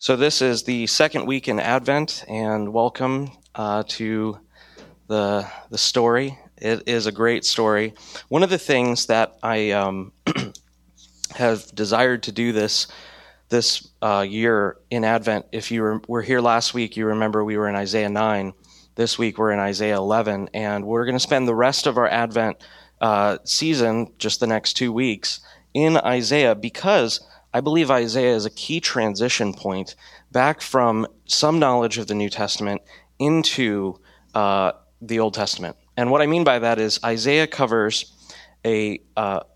So this is the second week in Advent, and welcome to the story. It is a great story. One of the things that I have desired to do this year in Advent, if you were here last week, you remember we were in Isaiah 9. This week we're in Isaiah 11, and we're going to spend the rest of our Advent season, just the next 2 weeks, in Isaiah, because I believe Isaiah is a key transition point back from some knowledge of the New Testament into the Old Testament. And what I mean by that is Isaiah covers a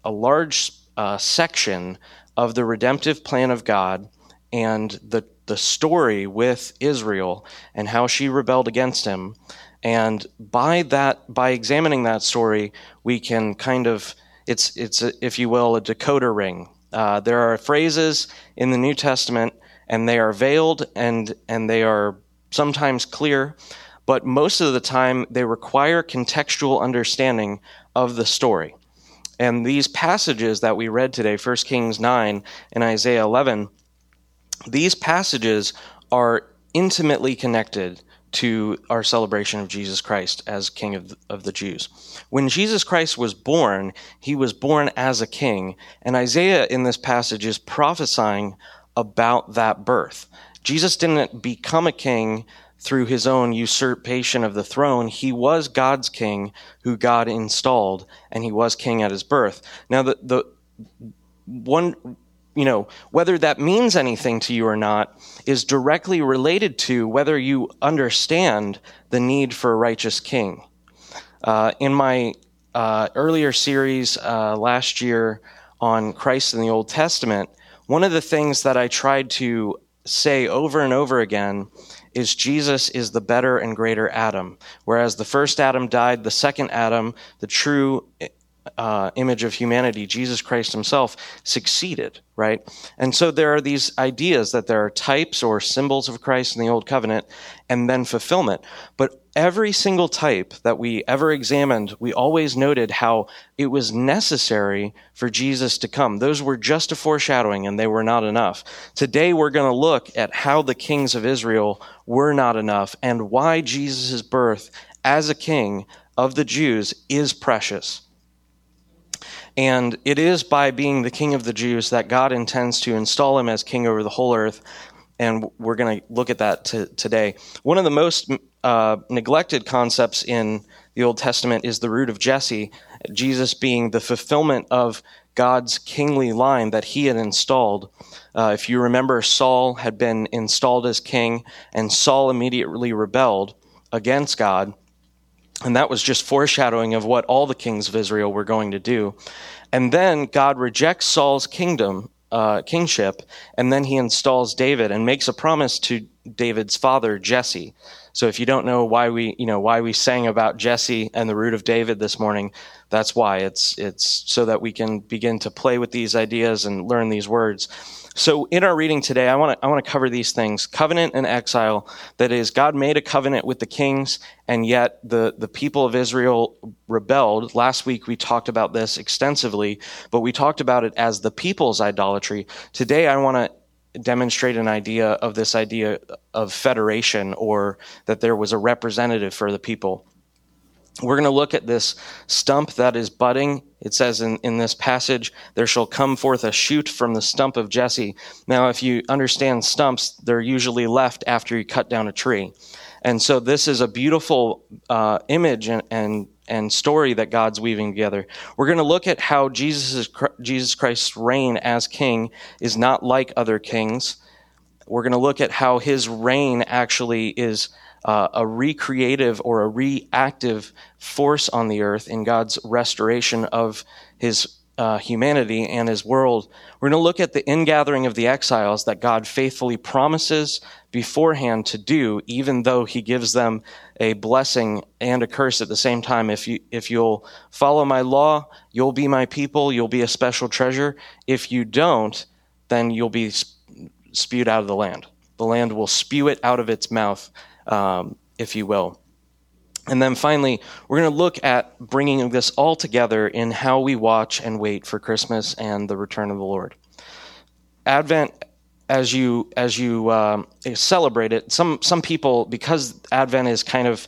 large section of the redemptive plan of God and the story with Israel and how she rebelled against him. And by examining that story, we can kind of, it's if you will, a decoder ring. There are phrases in the New Testament, and they are veiled, and they are sometimes clear, but most of the time they require contextual understanding of the story. And these passages that we read today, 1 Kings 9 and Isaiah 11, these passages are intimately connected to our celebration of Jesus Christ as King of the Jews. When Jesus Christ was born, he was born as a king, and Isaiah in this passage is prophesying about that birth. Jesus didn't become a king through his own usurpation of the throne. He was God's king who God installed, and he was king at his birth. Now, the one... you know, whether that means anything to you or not is directly related to whether you understand the need for a righteous king. In my earlier series last year on Christ in the Old Testament, one of the things that I tried to say over and over again is Jesus is the better and greater Adam. Whereas the first Adam died, the second Adam, the true image of humanity, Jesus Christ himself, succeeded, right? And so there are these ideas that there are types or symbols of Christ in the Old Covenant and then fulfillment. But every single type that we ever examined, we always noted how it was necessary for Jesus to come. Those were just a foreshadowing and they were not enough. Today we're going to look at how the kings of Israel were not enough and why Jesus' birth as a king of the Jews is precious. And it is by being the King of the Jews that God intends to install him as king over the whole earth, and we're going to look at that today. One of the most neglected concepts in the Old Testament is the root of Jesse, Jesus being the fulfillment of God's kingly line that he had installed. If you remember, Saul had been installed as king, and Saul immediately rebelled against God. And that was just foreshadowing of what all the kings of Israel were going to do. And then God rejects Saul's kingship, and then he installs David and makes a promise to David's father, Jesse. So if you don't know why we sang about Jesse and the root of David this morning, that's why. It's so that we can begin to play with these ideas and learn these words. So in our reading today, I want to cover these things: covenant and exile. That is, God made a covenant with the kings, and yet the people of Israel rebelled. Last week we talked about this extensively, but we talked about it as the people's idolatry. Today I want to demonstrate an idea of this idea of federation, or that there was a representative for the people. We're going to look at this stump that is budding. It says in this passage, there shall come forth a shoot from the stump of Jesse. Now, if you understand stumps, they're usually left after you cut down a tree. And so this is a beautiful image and story that God's weaving together. We're going to look at how Jesus Christ's reign as king is not like other kings. We're going to look at how his reign actually is a recreative or a reactive force on the earth in God's restoration of his humanity and his world. We're going to look at the ingathering of the exiles that God faithfully promises beforehand to do, even though he gives them a blessing and a curse at the same time. If you'll follow my law, you'll be my people, you'll be a special treasure. If you don't, then you'll be spewed out of the land. The land will spew it out of its mouth, if you will. And then finally, we're going to look at bringing this all together in how we watch and wait for Christmas and the return of the Lord. Advent as you celebrate it, some people, because Advent is kind of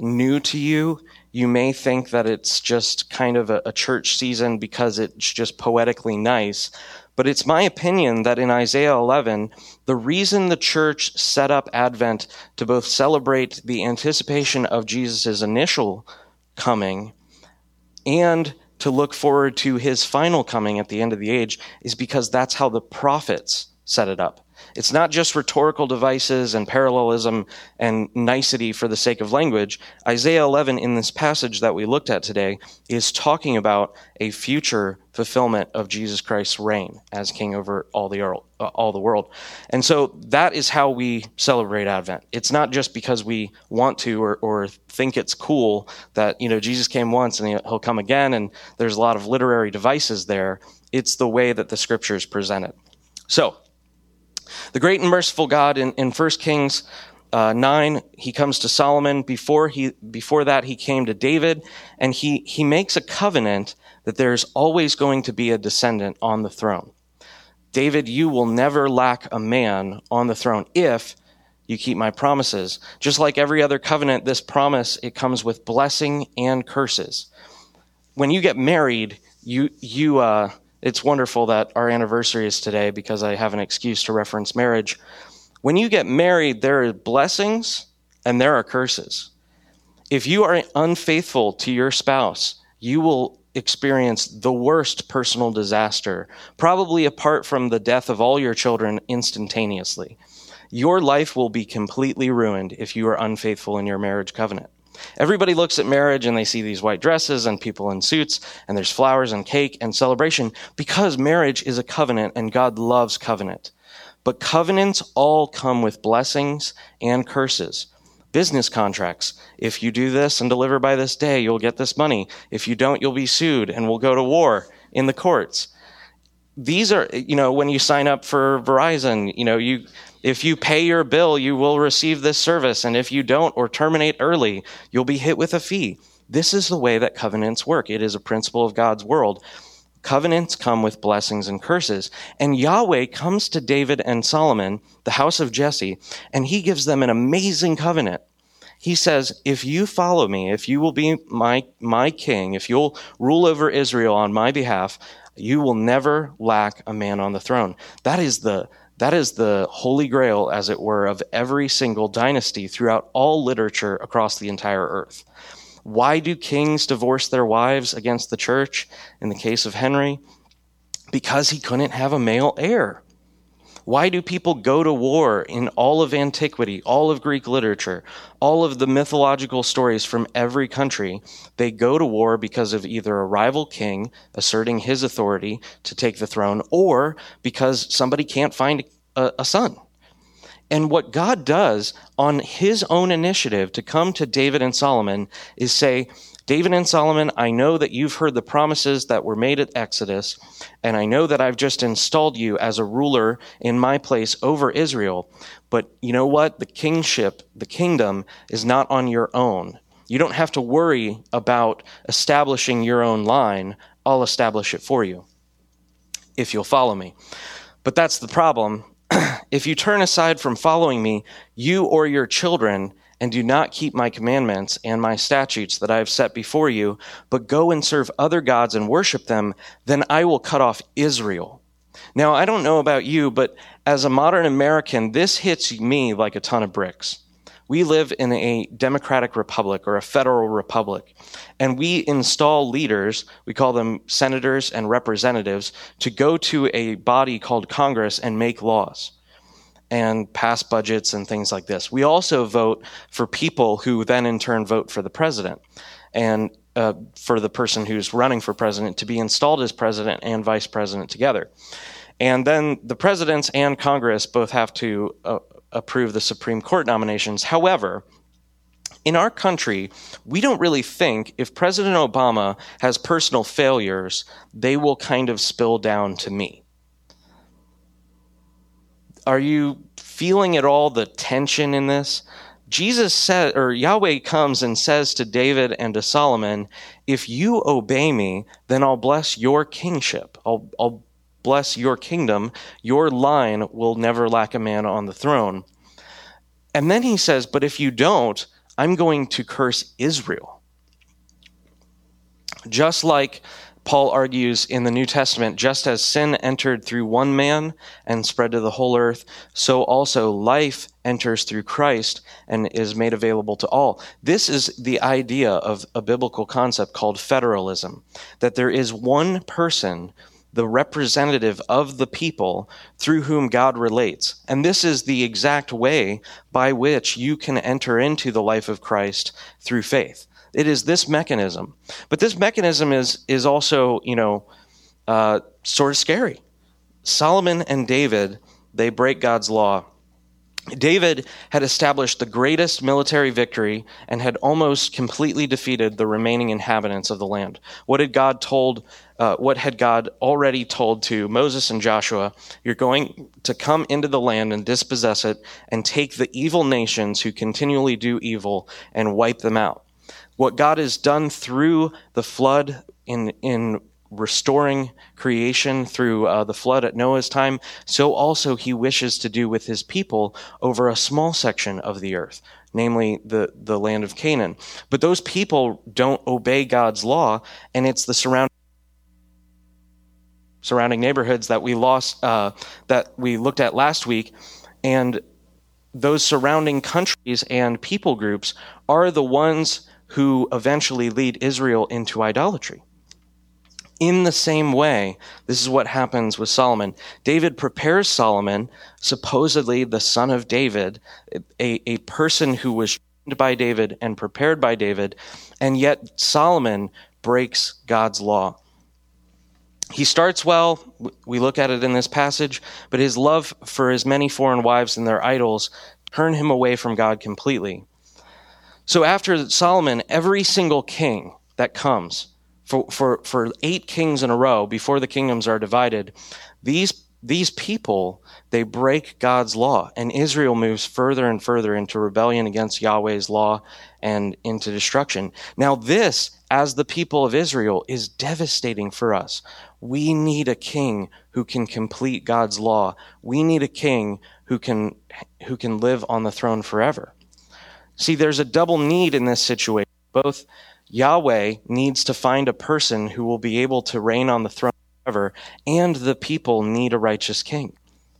new to you, you may think that it's just kind of a church season because it's just poetically nice. But it's my opinion that in Isaiah 11, the reason the church set up Advent to both celebrate the anticipation of Jesus' initial coming and to look forward to his final coming at the end of the age is because that's how the prophets set it up. It's not just rhetorical devices and parallelism and nicety for the sake of language. Isaiah 11 in this passage that we looked at today is talking about a future fulfillment of Jesus Christ's reign as king over all the world. And so that is how we celebrate Advent. It's not just because we want to or think it's cool that, you know, Jesus came once and he'll come again, and there's a lot of literary devices there. It's the way that the scriptures present it. So, the great and merciful God in 1 Kings 9, he comes to Solomon. Before that, he came to David, and he makes a covenant that there's always going to be a descendant on the throne. David, you will never lack a man on the throne if you keep my promises. Just like every other covenant, this promise, it comes with blessing and curses. When you get married, you it's wonderful that our anniversary is today because I have an excuse to reference marriage. When you get married, there are blessings and there are curses. If you are unfaithful to your spouse, you will experience the worst personal disaster, probably apart from the death of all your children instantaneously. Your life will be completely ruined if you are unfaithful in your marriage covenant. Everybody looks at marriage and they see these white dresses and people in suits and there's flowers and cake and celebration because marriage is a covenant and God loves covenant. But covenants all come with blessings and curses. Business contracts. If you do this and deliver by this day, you'll get this money. If you don't, you'll be sued and we'll go to war in the courts. These are, you know, when you sign up for Verizon, you know, if you pay your bill, you will receive this service, and if you don't or terminate early, you'll be hit with a fee. This is the way that covenants work. It is a principle of God's world. Covenants come with blessings and curses, and Yahweh comes to David and Solomon, the house of Jesse, and he gives them an amazing covenant. He says, if you follow me, if you will be my king, if you'll rule over Israel on my behalf, you will never lack a man on the throne. That is the holy grail, as it were, of every single dynasty throughout all literature across the entire earth. Why do kings divorce their wives against the church, in the case of Henry? Because he couldn't have a male heir. Why do people go to war in all of antiquity, all of Greek literature, all of the mythological stories from every country? They go to war because of either a rival king asserting his authority to take the throne or because somebody can't find a son. And what God does on his own initiative to come to David and Solomon is say, David and Solomon, I know that you've heard the promises that were made at Exodus, and I know that I've just installed you as a ruler in my place over Israel, but you know what? The kingship, the kingdom, is not on your own. You don't have to worry about establishing your own line. I'll establish it for you, if you'll follow me. But that's the problem. If you turn aside from following me, you or your children, and do not keep my commandments and my statutes that I have set before you, but go and serve other gods and worship them, then I will cut off Israel. Now, I don't know about you, but as a modern American, this hits me like a ton of bricks. We live in a democratic republic or a federal republic, and we install leaders, we call them senators and representatives, to go to a body called Congress and make laws and pass budgets and things like this. We also vote for people who then in turn vote for the president and for the person who's running for president to be installed as president and vice president together. And then the presidents and Congress both have to approve the Supreme Court nominations. However, in our country, we don't really think if President Obama has personal failures, they will kind of spill down to me. Are you feeling at all the tension in this? Jesus said, or Yahweh comes and says to David and to Solomon, if you obey me, then I'll bless your kingship. I'll bless your kingdom. Your line will never lack a man on the throne. And then he says, but if you don't, I'm going to curse Israel. Just like Paul argues in the New Testament, just as sin entered through one man and spread to the whole earth, so also life enters through Christ and is made available to all. This is the idea of a biblical concept called federalism, that there is one person, the representative of the people through whom God relates. And this is the exact way by which you can enter into the life of Christ through faith. It is this mechanism. But this mechanism is also, sort of scary. Solomon and David, they break God's law. David had established the greatest military victory and had almost completely defeated the remaining inhabitants of the land. What had God already told to Moses and Joshua? You're going to come into the land and dispossess it and take the evil nations who continually do evil and wipe them out. What God has done through the flood in restoring creation through the flood at Noah's time, so also he wishes to do with his people over a small section of the earth, namely the land of Canaan. But those people don't obey God's law, and it's the surrounding neighborhoods that we lost, that we looked at last week, and those surrounding countries and people groups are the ones who eventually lead Israel into idolatry. In the same way, this is what happens with Solomon. David prepares Solomon, supposedly the son of David, a person who was trained by David and prepared by David, and yet Solomon breaks God's law. He starts well, we look at it in this passage, but his love for his many foreign wives and their idols turn him away from God completely. So after Solomon, every single king that comes, for 8 kings in a row, before the kingdoms are divided, these people, they break God's law, and Israel moves further and further into rebellion against Yahweh's law and into destruction. Now this, as the people of Israel, is devastating for us. We need a king who can complete God's law. We need a king who can live on the throne forever. See, there's a double need in this situation. Both Yahweh needs to find a person who will be able to reign on the throne forever, and the people need a righteous king.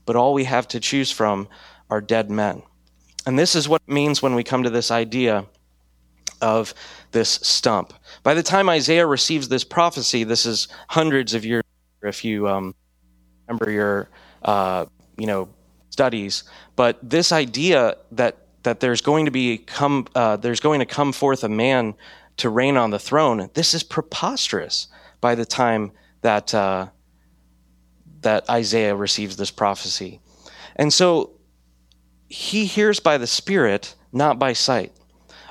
But all we have to choose from are dead men. And this is what it means when we come to this idea of this stump. By the time Isaiah receives this prophecy, this is hundreds of years later, if you remember your studies. But this idea that there's going to come forth a man to reign on the throne. This is preposterous by the time that Isaiah receives this prophecy. And so he hears by the Spirit, not by sight.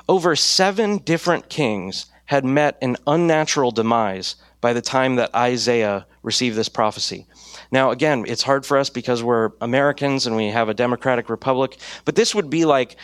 Over 7 different kings had met an unnatural demise by the time that Isaiah received this prophecy. Now, again, it's hard for us because we're Americans and we have a democratic republic, but this would be like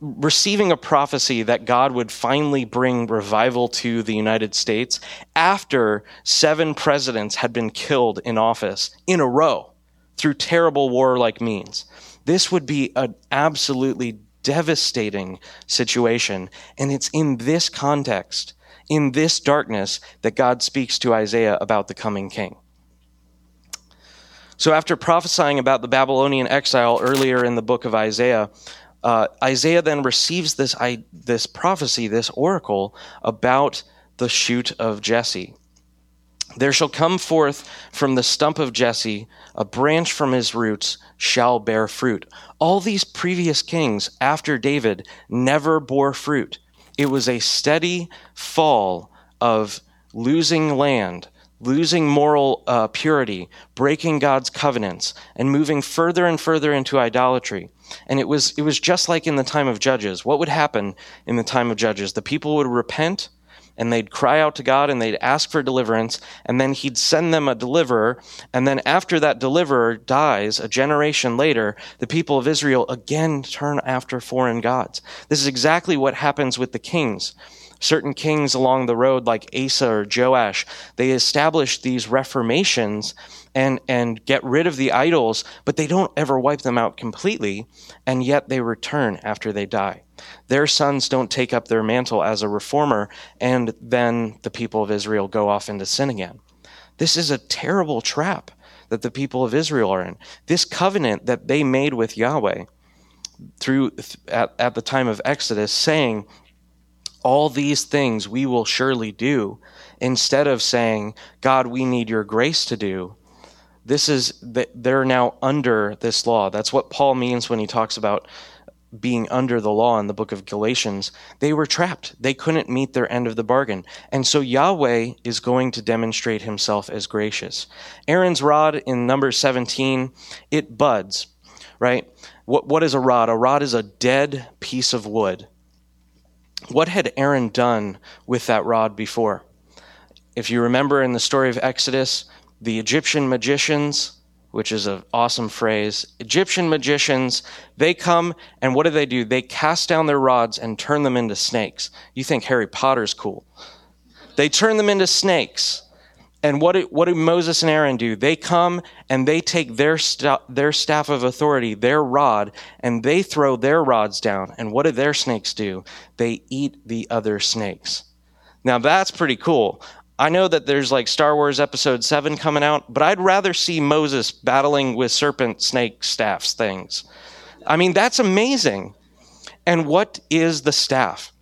receiving a prophecy that God would finally bring revival to the United States after 7 presidents had been killed in office in a row through terrible warlike means. This would be an absolutely devastating situation, and it's in this context, in this darkness, that God speaks to Isaiah about the coming king. So after prophesying about the Babylonian exile earlier in the book of Isaiah, Isaiah then receives this prophecy, this oracle, about the shoot of Jesse. There shall come forth from the stump of Jesse, a branch from his roots shall bear fruit. All these previous kings after David never bore fruit. It was a steady fall of losing land, losing moral purity, breaking God's covenants, and moving further and further into idolatry. And it was just like in the time of Judges. What would happen in the time of Judges? The people would repent, and they'd cry out to God, and they'd ask for deliverance, and then he'd send them a deliverer, and then after that deliverer dies, a generation later, the people of Israel again turn after foreign gods. This is exactly what happens with the kings. Certain kings along the road, like Asa or Joash, they establish these reformations and get rid of the idols, but they don't ever wipe them out completely, and yet they return after they die. Their sons don't take up their mantle as a reformer, and then the people of Israel go off into sin again. This is a terrible trap that the people of Israel are in. This covenant that they made with Yahweh through at the time of Exodus, saying, all these things we will surely do, instead of saying, God, we need your grace to do. This is, they're now under this law. That's what Paul means when he talks about being under the law in the book of Galatians. They were trapped. They couldn't meet their end of the bargain. And so Yahweh is going to demonstrate himself as gracious. Aaron's rod in Numbers 17, it buds, right? What is a rod? A rod is a dead piece of wood. What had Aaron done with that rod before? If you remember in the story of Exodus, the Egyptian magicians, which is an awesome phrase, Egyptian magicians, they come, and what do? They cast down their rods and turn them into snakes. You think Harry Potter's cool. They turn them into snakes. And what do Moses and Aaron do? They come and they take their staff of authority, their rod, and they throw their rods down. And what do their snakes do? They eat the other snakes. Now that's pretty cool. I know that there's like Star Wars Episode 7 coming out, but I'd rather see Moses battling with serpent, snake, staffs, things. I mean, that's amazing. And what is the staff?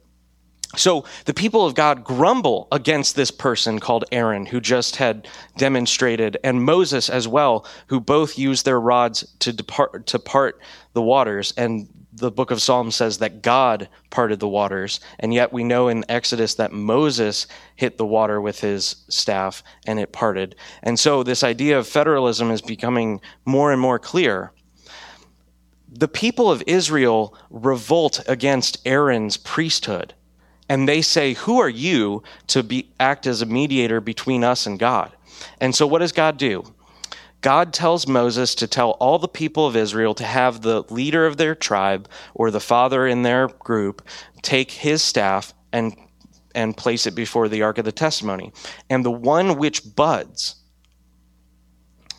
So the people of God grumble against this person called Aaron, who just had demonstrated, and Moses as well, who both used their rods to part the waters. And the book of Psalms says that God parted the waters. And yet we know in Exodus that Moses hit the water with his staff and it parted. And so this idea of federalism is becoming more and more clear. The people of Israel revolt against Aaron's priesthood. And they say, who are you to act as a mediator between us and God? And so what does God do? God tells Moses to tell all the people of Israel to have the leader of their tribe or the father in their group take his staff and place it before the Ark of the Testimony. And the one which buds,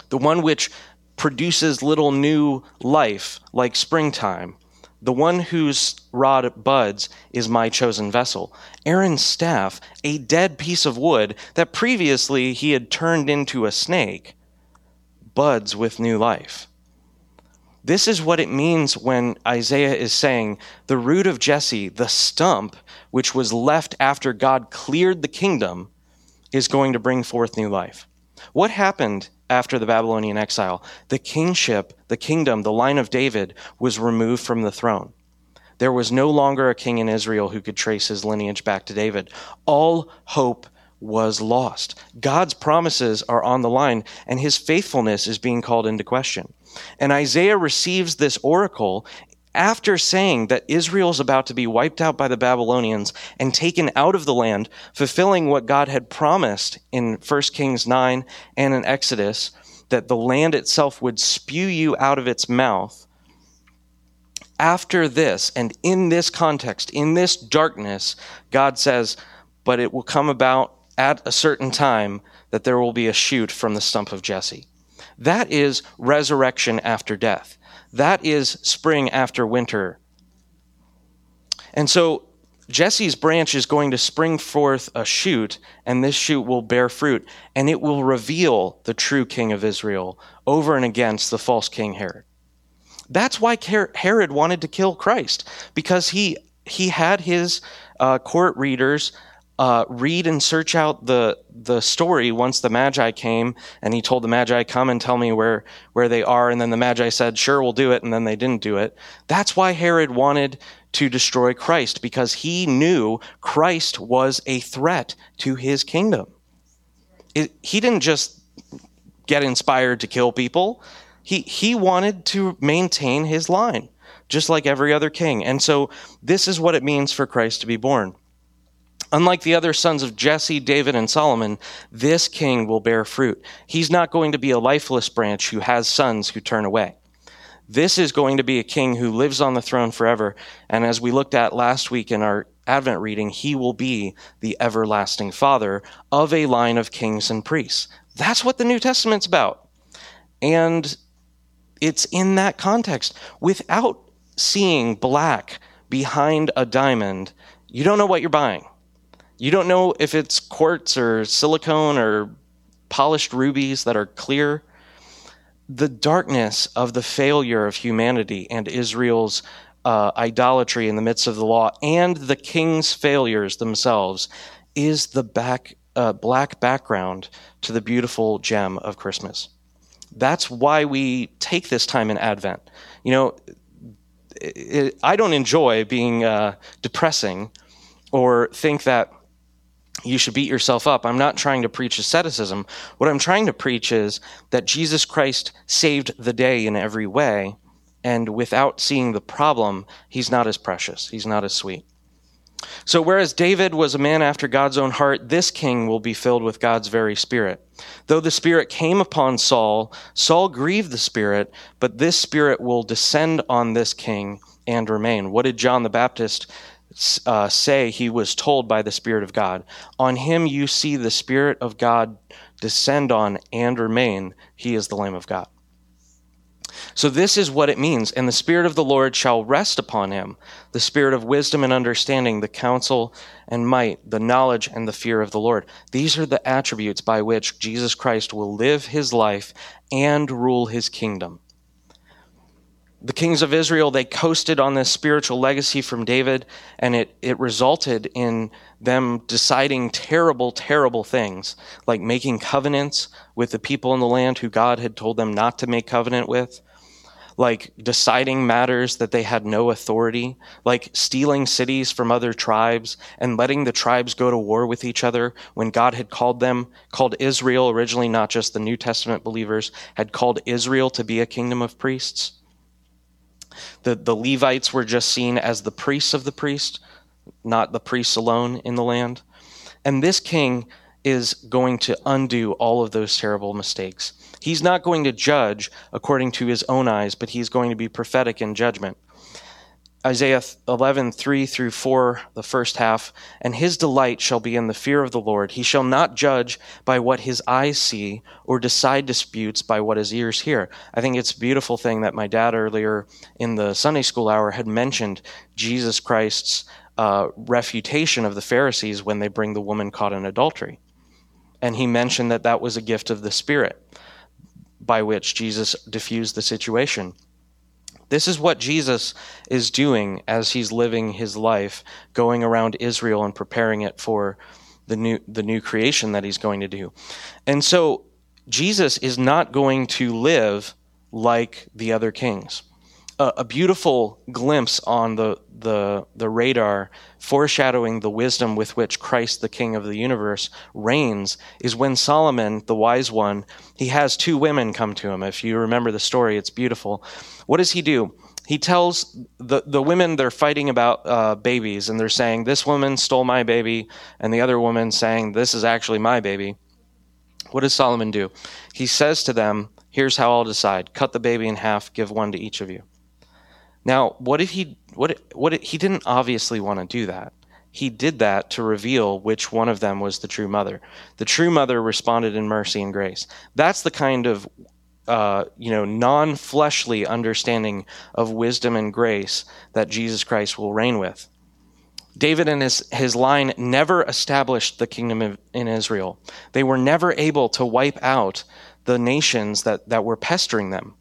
the one which produces little new life like springtime, the one whose rod buds is my chosen vessel. Aaron's staff, a dead piece of wood that previously he had turned into a snake, buds with new life. This is what it means when Isaiah is saying, the root of Jesse, the stump, which was left after God cleared the kingdom, is going to bring forth new life. What happened after the Babylonian exile? The kingship, the kingdom, the line of David was removed from the throne. There was no longer a king in Israel who could trace his lineage back to David. All hope was lost. God's promises are on the line, and his faithfulness is being called into question. And Isaiah receives this oracle after saying that Israel is about to be wiped out by the Babylonians and taken out of the land, fulfilling what God had promised in 1 Kings 9 and in Exodus, that the land itself would spew you out of its mouth. After this, and in this context, in this darkness, God says, but it will come about at a certain time that there will be a shoot from the stump of Jesse. That is resurrection after death. That is spring after winter. And so Jesse's branch is going to spring forth a shoot, and this shoot will bear fruit, and it will reveal the true king of Israel over and against the false king Herod. That's why Herod wanted to kill Christ, because he had his court readers read and search out the story once the Magi came, and he told the Magi, come and tell me where they are, and then the Magi said, sure, we'll do it, and then they didn't do it. That's why Herod wanted to destroy Christ, because he knew Christ was a threat to his kingdom. He didn't just get inspired to kill people. He wanted to maintain his line, just like every other king. And so this is what it means for Christ to be born. Unlike the other sons of Jesse, David, and Solomon, this king will bear fruit. He's not going to be a lifeless branch who has sons who turn away. This is going to be a king who lives on the throne forever. And as we looked at last week in our Advent reading, he will be the everlasting father of a line of kings and priests. That's what the New Testament's about. And it's in that context. Without seeing black behind a diamond, you don't know what you're buying. You don't know if it's quartz or silicone or polished rubies that are clear. The darkness of the failure of humanity and Israel's idolatry in the midst of the law and the king's failures themselves is the black background to the beautiful gem of Christmas. That's why we take this time in Advent. You know, I don't enjoy being depressing or think that you should beat yourself up. I'm not trying to preach asceticism. What I'm trying to preach is that Jesus Christ saved the day in every way, and without seeing the problem, he's not as precious. He's not as sweet. So whereas David was a man after God's own heart, this king will be filled with God's very spirit. Though the spirit came upon Saul, Saul grieved the spirit, but this spirit will descend on this king and remain. What did John the Baptist say he was told by the Spirit of God? On him you see the Spirit of God descend on and remain. He is the Lamb of God. So this is what it means. And the Spirit of the Lord shall rest upon him, the Spirit of wisdom and understanding, the counsel and might, the knowledge and the fear of the Lord. These are the attributes by which Jesus Christ will live his life and rule his kingdom. The kings of Israel, they coasted on this spiritual legacy from David, and it resulted in them deciding terrible, terrible things, like making covenants with the people in the land who God had told them not to make covenant with, like deciding matters that they had no authority, like stealing cities from other tribes and letting the tribes go to war with each other when God had called Israel originally, not just the New Testament believers, had called Israel to be a kingdom of priests. The Levites were just seen as the priests of the priest, not the priests alone in the land. And this king is going to undo all of those terrible mistakes. He's not going to judge according to his own eyes, but he's going to be prophetic in judgment. Isaiah 11, 3 through 4, the first half, and his delight shall be in the fear of the Lord. He shall not judge by what his eyes see or decide disputes by what his ears hear. I think it's a beautiful thing that my dad earlier in the Sunday school hour had mentioned Jesus Christ's refutation of the Pharisees when they bring the woman caught in adultery. And he mentioned that that was a gift of the Spirit by which Jesus diffused the situation. This is what Jesus is doing as he's living his life, going around Israel and preparing it for the new creation that he's going to do. And so Jesus is not going to live like the other kings. A beautiful glimpse on the radar, foreshadowing the wisdom with which Christ, the King of the universe, reigns, is when Solomon, the wise one, he has two women come to him. If you remember the story, it's beautiful. What does he do? He tells the women, they're fighting about babies, and they're saying, this woman stole my baby, and the other woman saying, this is actually my baby. What does Solomon do? He says to them, here's how I'll decide. Cut the baby in half, give one to each of you. Now, he didn't obviously want to do that. He did that to reveal which one of them was the true mother. The true mother responded in mercy and grace. That's the kind of non-fleshly understanding of wisdom and grace that Jesus Christ will reign with. David and his line never established the kingdom in Israel. They were never able to wipe out the nations that were pestering them.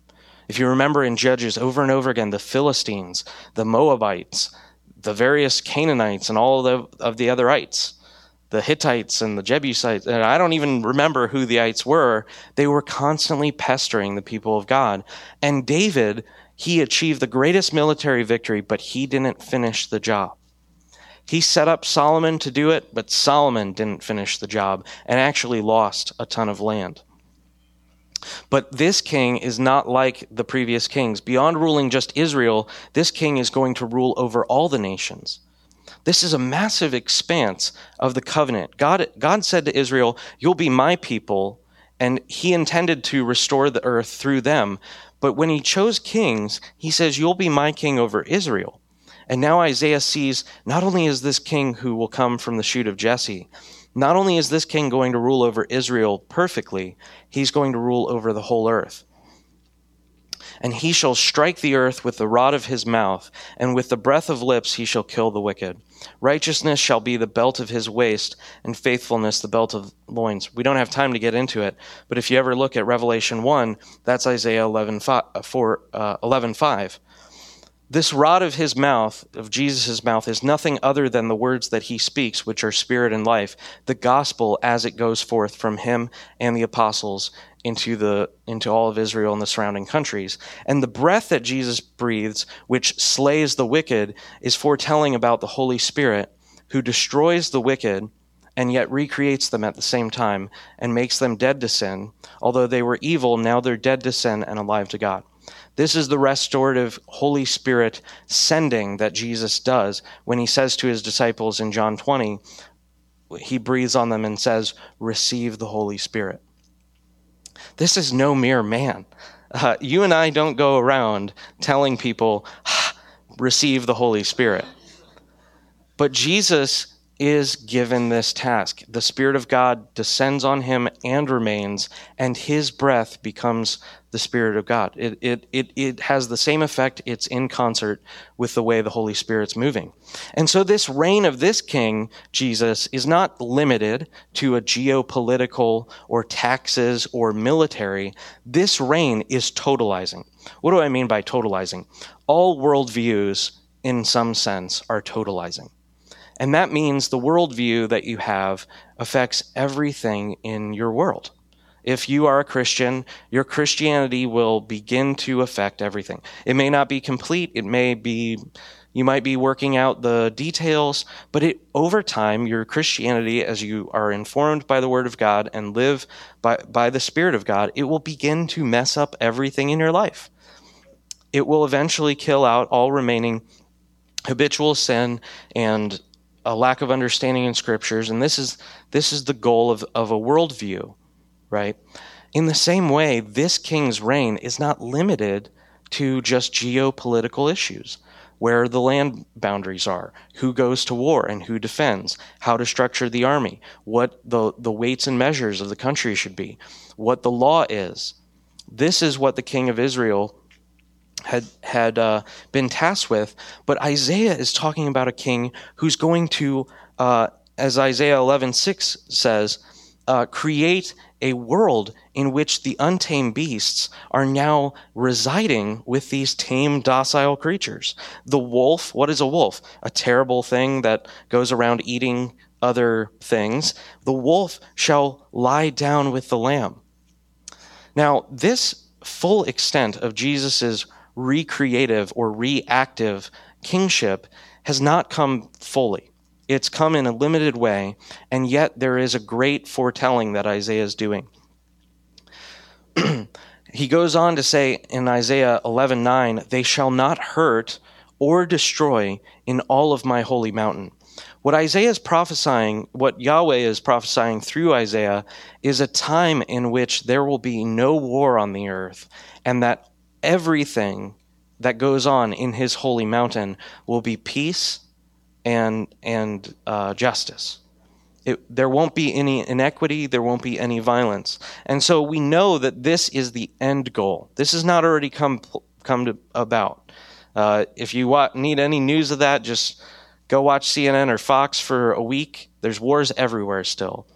If you remember in Judges, over and over again, the Philistines, the Moabites, the various Canaanites, and all of the otherites, the Hittites and the Jebusites, and I don't even remember who the ites were, they were constantly pestering the people of God. And David, he achieved the greatest military victory, but he didn't finish the job. He set up Solomon to do it, but Solomon didn't finish the job and actually lost a ton of land. But this king is not like the previous kings. Beyond ruling just Israel, this king is going to rule over all the nations. This is a massive expanse of the covenant. God said to Israel, you'll be my people, and he intended to restore the earth through them. But when he chose kings, he says, you'll be my king over Israel. And now Isaiah sees not only is this king who will come from the shoot of Jesse, not only is this king going to rule over Israel perfectly, he's going to rule over the whole earth. And he shall strike the earth with the rod of his mouth, and with the breath of lips he shall kill the wicked. Righteousness shall be the belt of his waist, and faithfulness the belt of loins. We don't have time to get into it, but if you ever look at Revelation 1, that's Isaiah 11:5. This rod of his mouth, of Jesus' mouth, is nothing other than the words that he speaks, which are spirit and life, the gospel as it goes forth from him and the apostles into all of Israel and the surrounding countries. And the breath that Jesus breathes, which slays the wicked, is foretelling about the Holy Spirit, who destroys the wicked and yet recreates them at the same time and makes them dead to sin. Although they were evil, now they're dead to sin and alive to God. This is the restorative Holy Spirit sending that Jesus does when he says to his disciples in John 20, he breathes on them and says, "Receive the Holy Spirit." This is no mere man. You and I don't go around telling people, "Receive the Holy Spirit." But Jesus is given this task. The Spirit of God descends on him and remains, and his breath becomes the Spirit of God. It has the same effect. It's in concert with the way the Holy Spirit's moving. And so this reign of this king, Jesus, is not limited to a geopolitical or taxes or military. This reign is totalizing. What do I mean by totalizing? All worldviews, in some sense, are totalizing. And that means the worldview that you have affects everything in your world. If you are a Christian, your Christianity will begin to affect everything. It may not be complete. It may be, you might be working out the details, but over time, your Christianity, as you are informed by the Word of God and live by the Spirit of God, it will begin to mess up everything in your life. It will eventually kill out all remaining habitual sin and a lack of understanding in scriptures, and this is the goal of a worldview, right? In the same way, this king's reign is not limited to just geopolitical issues, where the land boundaries are, who goes to war and who defends, how to structure the army, what the weights and measures of the country should be, what the law is. This is what the king of Israel had been tasked with, but Isaiah is talking about a king who's going to, as Isaiah 11:6 says, create a world in which the untamed beasts are now residing with these tame, docile creatures. The wolf, what is a wolf? A terrible thing that goes around eating other things. The wolf shall lie down with the lamb. Now, this full extent of Jesus's recreative or reactive kingship has not come fully. It's come in a limited way, and yet there is a great foretelling that Isaiah is doing. He goes on to say in Isaiah 11:9, "They shall not hurt or destroy in all of my holy mountain." What Isaiah is prophesying, what Yahweh is prophesying through Isaiah, is a time in which there will be no war on the earth, and that everything that goes on in his holy mountain will be peace and justice. There won't be any inequity. There won't be any violence. And so we know that this is the end goal. This has not already come about. If you need any news of that, just go watch CNN or Fox for a week. There's wars everywhere still.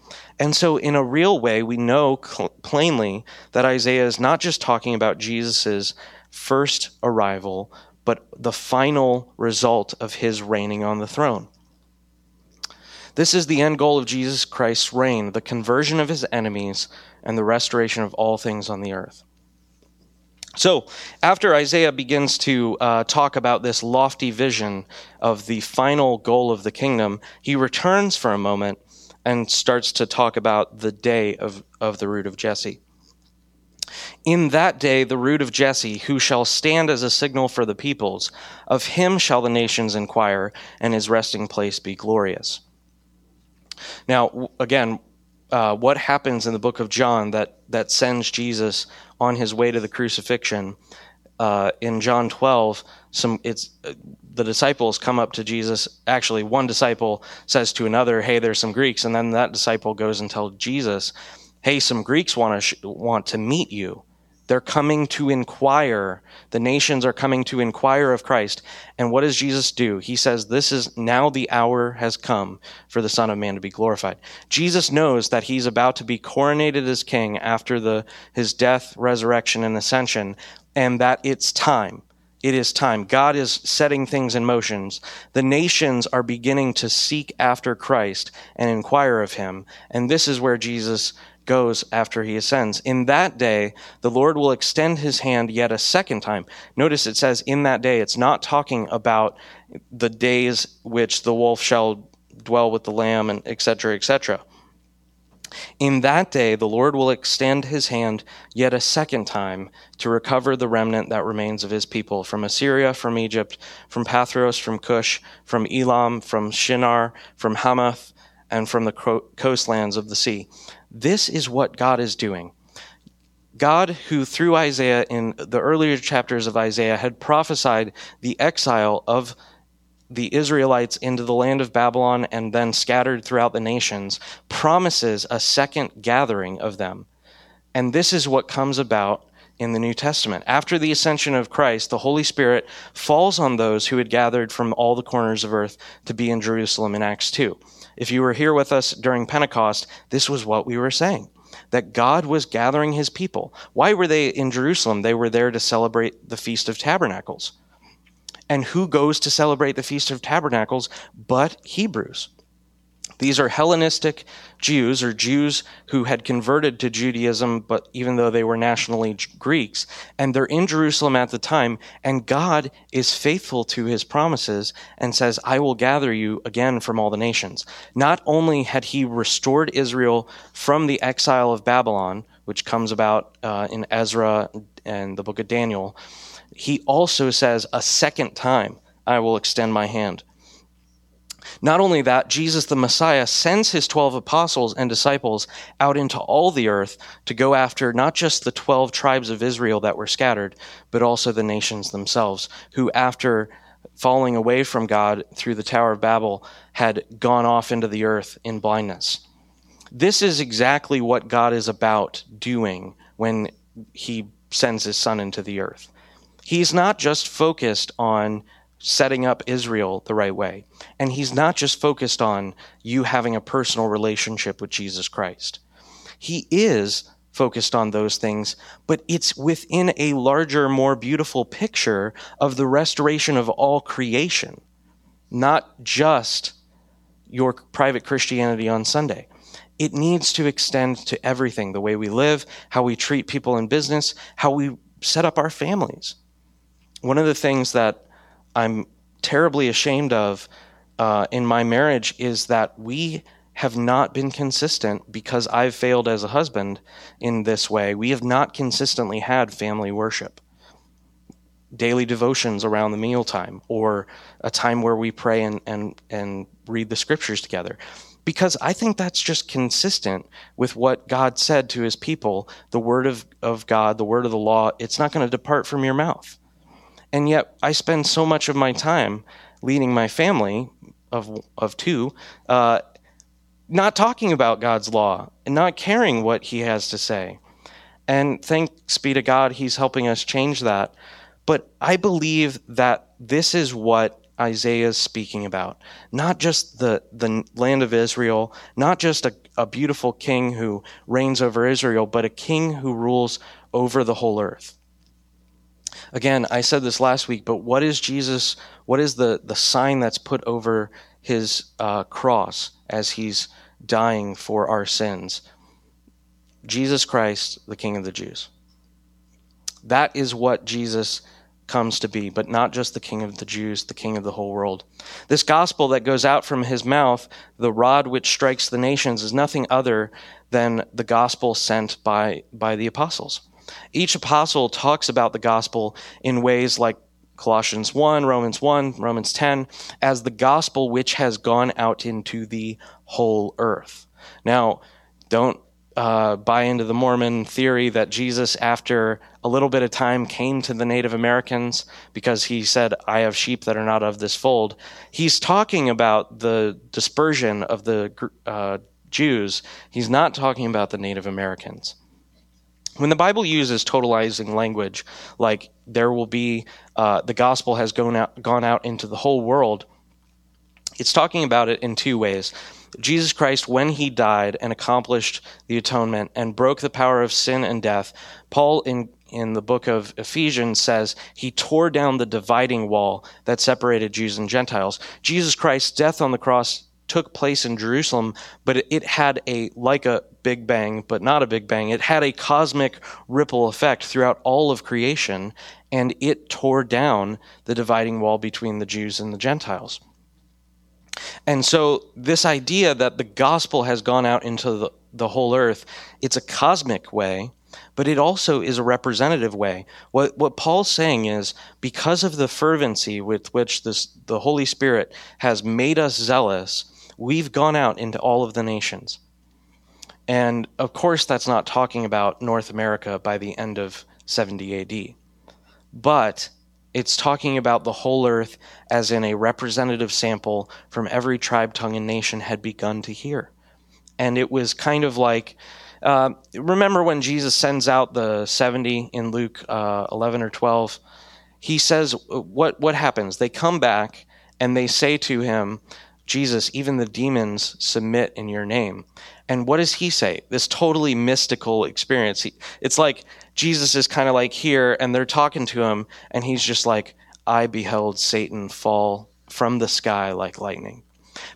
And so in a real way, we know plainly that Isaiah is not just talking about Jesus's first arrival, but the final result of his reigning on the throne. This is the end goal of Jesus Christ's reign, the conversion of his enemies and the restoration of all things on the earth. So after Isaiah begins to talk about this lofty vision of the final goal of the kingdom, he returns for a moment and starts to talk about the day of the root of Jesse. "In that day, the root of Jesse, who shall stand as a signal for the peoples, of him shall the nations inquire, and his resting place be glorious." Now, again, what happens in the book of John that sends Jesus on his way to the crucifixion in John 12, the disciples come up to Jesus. Actually, one disciple says to another, "Hey, there's some Greeks," and then that disciple goes and tells Jesus, "Hey, some Greeks want to meet you. They're coming to inquire. The nations are coming to inquire of Christ." And what does Jesus do? He says, "This is now, the hour has come for the Son of Man to be glorified." Jesus knows that he's about to be coronated as king after his death, resurrection, and ascension, and that it's time. It is time. God is setting things in motion. The nations are beginning to seek after Christ and inquire of him. And this is where Jesus goes after he ascends. "In that day, the Lord will extend his hand yet a second time." Notice it says, "in that day." It's not talking about the days which the wolf shall dwell with the lamb, and etc., etc. "In that day, the Lord will extend his hand yet a second time to recover the remnant that remains of his people from Assyria, from Egypt, from Pathros, from Cush, from Elam, from Shinar, from Hamath, and from the coastlands of the sea." This is what God is doing. God, who through Isaiah in the earlier chapters of Isaiah had prophesied the exile of the Israelites into the land of Babylon and then scattered throughout the nations, promises a second gathering of them. And this is what comes about in the New Testament. After the ascension of Christ, the Holy Spirit falls on those who had gathered from all the corners of earth to be in Jerusalem in Acts 2. If you were here with us during Pentecost, this was what we were saying, that God was gathering his people. Why were they in Jerusalem? They were there to celebrate the Feast of Tabernacles. And who goes to celebrate the Feast of Tabernacles but Hebrews? These are Hellenistic Jews, or Jews who had converted to Judaism, but even though they were nationally Greeks, and they're in Jerusalem at the time, and God is faithful to his promises and says, "I will gather you again from all the nations." Not only had he restored Israel from the exile of Babylon, which comes about in Ezra and the book of Daniel, he also says, "A second time, I will extend my hand." Not only that, Jesus the Messiah sends his 12 apostles and disciples out into all the earth to go after not just the 12 tribes of Israel that were scattered, but also the nations themselves, who after falling away from God through the Tower of Babel had gone off into the earth in blindness. This is exactly what God is about doing when he sends his son into the earth. He's not just focused on setting up Israel the right way, and he's not just focused on you having a personal relationship with Jesus Christ. He is focused on those things, but it's within a larger, more beautiful picture of the restoration of all creation, not just your private Christianity on Sunday. It needs to extend to everything, the way we live, how we treat people in business, how we set up our families. One of the things that I'm terribly ashamed of in my marriage is that we have not been consistent, because I've failed as a husband in this way. We have not consistently had family worship, daily devotions around the mealtime, or a time where we pray and read the scriptures together. Because I think that's just consistent with what God said to his people, the word of God, the word of the law. It's not going to depart from your mouth. And yet I spend so much of my time leading my family of two, not talking about God's law and not caring what he has to say. And thanks be to God, he's helping us change that. But I believe that this is what Isaiah is speaking about, not just the land of Israel, not just a beautiful king who reigns over Israel, but a king who rules over the whole earth. Again, I said this last week, but what is Jesus, what is the sign that's put over his cross as he's dying for our sins? Jesus Christ, the King of the Jews. That is what Jesus comes to be, but not just the King of the Jews, the King of the whole world. This gospel that goes out from his mouth, the rod which strikes the nations, is nothing other than the gospel sent by the apostles. Each apostle talks about the gospel in ways like Colossians 1, Romans 10, as the gospel which has gone out into the whole earth. Now, don't buy into the Mormon theory that Jesus, after a little bit of time, came to the Native Americans because he said, I have sheep that are not of this fold. He's talking about the dispersion of the Jews. He's not talking about the Native Americans. When the Bible uses totalizing language, like there will be, the gospel has gone out into the whole world, it's talking about it in two ways. Jesus Christ, when he died and accomplished the atonement and broke the power of sin and death, Paul in the book of Ephesians says he tore down the dividing wall that separated Jews and Gentiles. Jesus Christ's death on the cross took place in Jerusalem, but it had a big bang, but not a big bang. It had a cosmic ripple effect throughout all of creation, and it tore down the dividing wall between the Jews and the Gentiles. And so this idea that the gospel has gone out into the whole earth, it's a cosmic way, but it also is a representative way. What Paul's saying is, because of the fervency with which the Holy Spirit has made us zealous, we've gone out into all of the nations. And of course, that's not talking about North America by the end of 70 AD. But it's talking about the whole earth, as in a representative sample from every tribe, tongue, and nation had begun to hear. And it was kind of like, remember when Jesus sends out the 70 in Luke 11 or 12? He says, what happens? They come back and they say to him, Jesus, even the demons submit in your name. And what does he say? This totally mystical experience. It's like Jesus is kind of like here, and they're talking to him, and he's just like, I beheld Satan fall from the sky like lightning.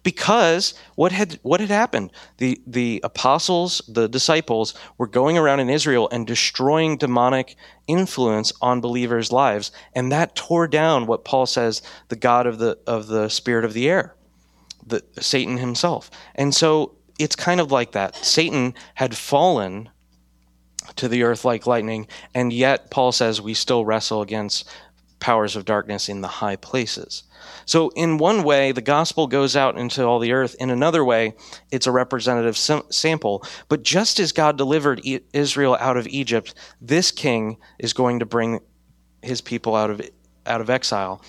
Because what had happened? The apostles, the disciples, were going around in Israel and destroying demonic influence on believers' lives, and that tore down what Paul says, the God of the spirit of the air. Satan himself. And so it's kind of like that. Satan had fallen to the earth like lightning, and yet Paul says we still wrestle against powers of darkness in the high places. So in one way, the gospel goes out into all the earth. In another way, it's a representative sample. But just as God delivered Israel out of Egypt, this king is going to bring his people out of exile.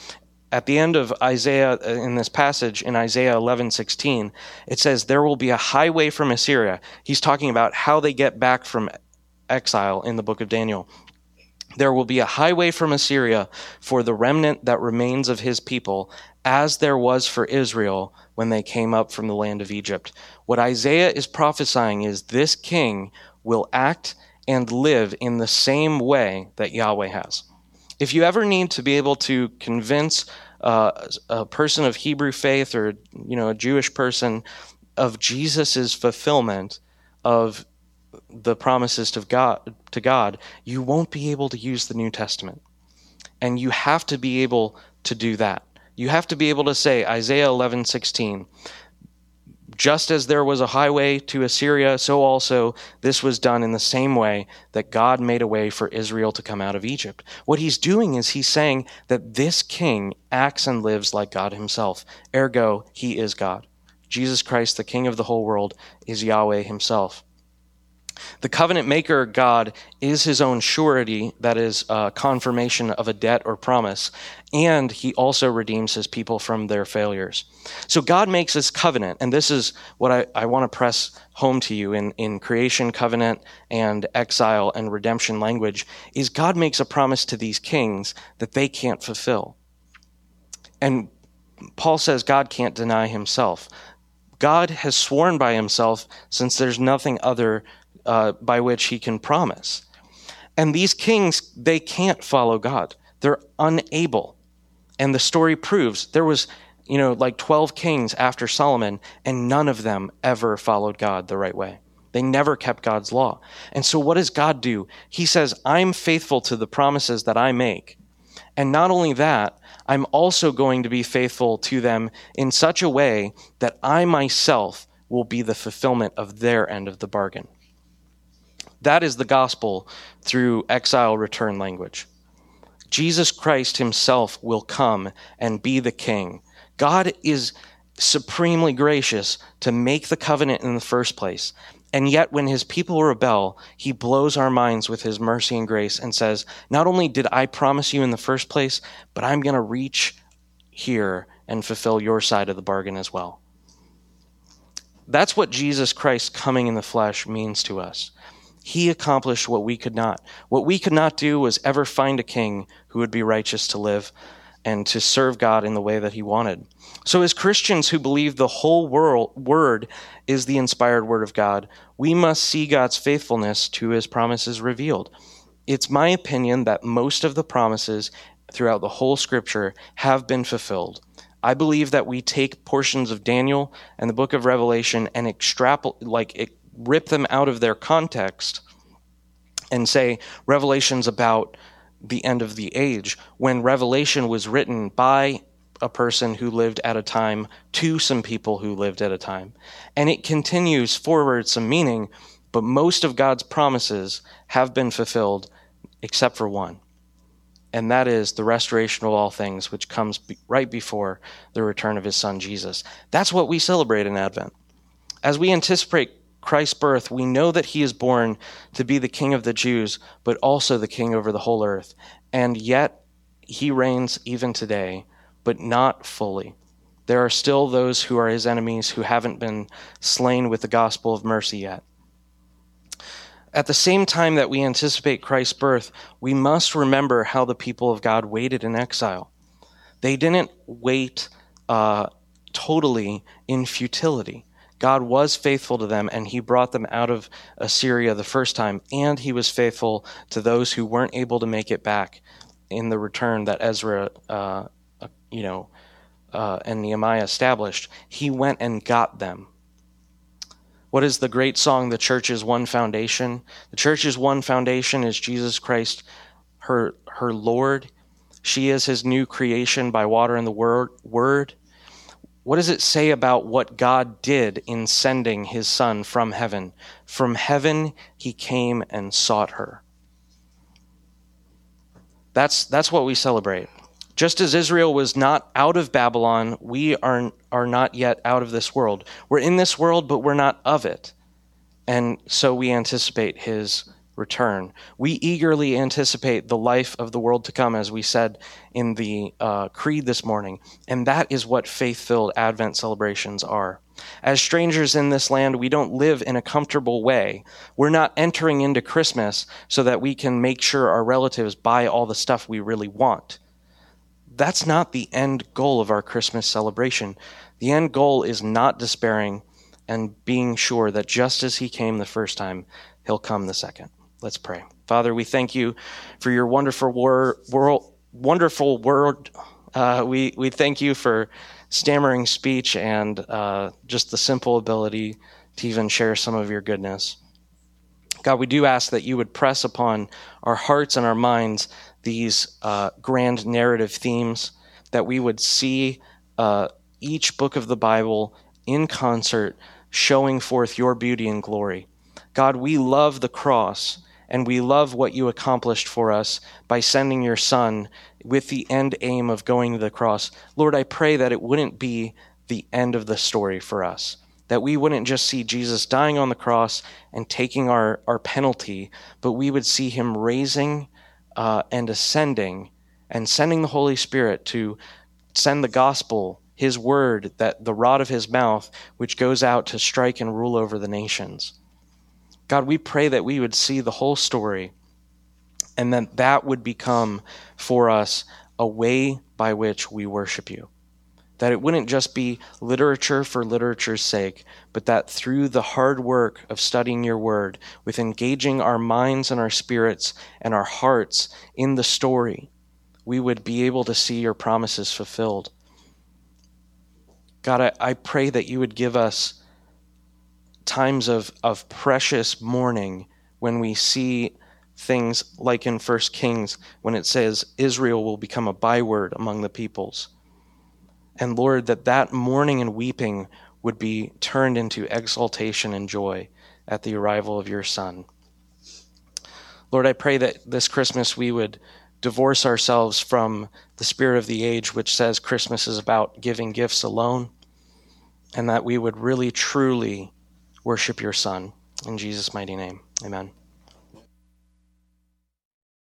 At the end of Isaiah, in this passage, in Isaiah 11:16, it says, there will be a highway from Assyria. He's talking about how they get back from exile in the book of Daniel. There will be a highway from Assyria for the remnant that remains of his people, as there was for Israel when they came up from the land of Egypt. What Isaiah is prophesying is this king will act and live in the same way that Yahweh has. If you ever need to be able to convince a person of Hebrew faith, or a Jewish person, of Jesus's fulfillment of the promises to God, you won't be able to use the New Testament, and you have to be able to do that. You have to be able to say Isaiah 11:16. Just as there was a highway to Assyria, so also this was done in the same way that God made a way for Israel to come out of Egypt. What he's doing is he's saying that this king acts and lives like God himself. Ergo, he is God. Jesus Christ, the king of the whole world, is Yahweh himself. The covenant maker, God, is his own surety, that is, confirmation of a debt or promise, and he also redeems his people from their failures. So God makes this covenant, and this is what I want to press home to you in creation, covenant, and exile and redemption language, is God makes a promise to these kings that they can't fulfill. And Paul says God can't deny himself. God has sworn by himself, since there's nothing other by which he can promise. And these kings, they can't follow God. They're unable. And the story proves there was, 12 kings after Solomon, and none of them ever followed God the right way. They never kept God's law. And so what does God do? He says, I'm faithful to the promises that I make. And not only that, I'm also going to be faithful to them in such a way that I myself will be the fulfillment of their end of the bargain. That is the gospel through exile return language. Jesus Christ himself will come and be the king. God is supremely gracious to make the covenant in the first place. And yet when his people rebel, he blows our minds with his mercy and grace and says, not only did I promise you in the first place, but I'm going to reach here and fulfill your side of the bargain as well. That's what Jesus Christ coming in the flesh means to us. He accomplished what we could not. What we could not do was ever find a king who would be righteous to live and to serve God in the way that he wanted. So as Christians who believe the whole word is the inspired word of God, we must see God's faithfulness to his promises revealed. It's my opinion that most of the promises throughout the whole scripture have been fulfilled. I believe that we take portions of Daniel and the book of Revelation and extrapolate, rip them out of their context and say Revelation's about the end of the age, when Revelation was written by a person who lived at a time to some people who lived at a time. And it continues forward some meaning, but most of God's promises have been fulfilled except for one. And that is the restoration of all things, which comes right before the return of his son, Jesus. That's what we celebrate in Advent. As we anticipate Christ's birth, we know that he is born to be the king of the Jews, but also the king over the whole earth. And yet he reigns even today, but not fully. There are still those who are his enemies who haven't been slain with the gospel of mercy yet. At the same time that we anticipate Christ's birth, we must remember how the people of God waited in exile. They didn't wait totally in futility. God was faithful to them, and he brought them out of Assyria the first time, and he was faithful to those who weren't able to make it back in the return that Ezra and Nehemiah established. He went and got them. What is the great song, The Church is One Foundation? The Church is One Foundation is Jesus Christ, her Lord. She is his new creation by water and the word. What does it say about what God did in sending his son from heaven? From heaven, he came and sought her. That's what we celebrate. Just as Israel was not out of Babylon, we are not yet out of this world. We're in this world, but we're not of it. And so we anticipate his return. We eagerly anticipate the life of the world to come, as we said in the creed this morning. And that is what faith-filled Advent celebrations are. As strangers in this land, we don't live in a comfortable way. We're not entering into Christmas so that we can make sure our relatives buy all the stuff we really want. That's not the end goal of our Christmas celebration. The end goal is not despairing and being sure that just as he came the first time, he'll come the second. Let's pray. Father, we thank you for your wonderful word. We thank you for stammering speech and just the simple ability to even share some of your goodness. God, we do ask that you would press upon our hearts and our minds these grand narrative themes, that we would see each book of the Bible in concert showing forth your beauty and glory. God, we love the cross, and we love what you accomplished for us by sending your son with the end aim of going to the cross. Lord, I pray that it wouldn't be the end of the story for us, that we wouldn't just see Jesus dying on the cross and taking our penalty, but we would see him raising and ascending and sending the Holy Spirit to send the gospel, his word, that the rod of his mouth, which goes out to strike and rule over the nations. God, we pray that we would see the whole story and that that would become for us a way by which we worship you. That it wouldn't just be literature for literature's sake, but that through the hard work of studying your word, with engaging our minds and our spirits and our hearts in the story, we would be able to see your promises fulfilled. God, I pray that you would give us times of precious mourning when we see things like in 1 Kings, when it says Israel will become a byword among the peoples. And Lord, that mourning and weeping would be turned into exaltation and joy at the arrival of your son. Lord, I pray that this Christmas we would divorce ourselves from the spirit of the age, which says Christmas is about giving gifts alone, and that we would really, truly worship your son. In Jesus' mighty name, amen.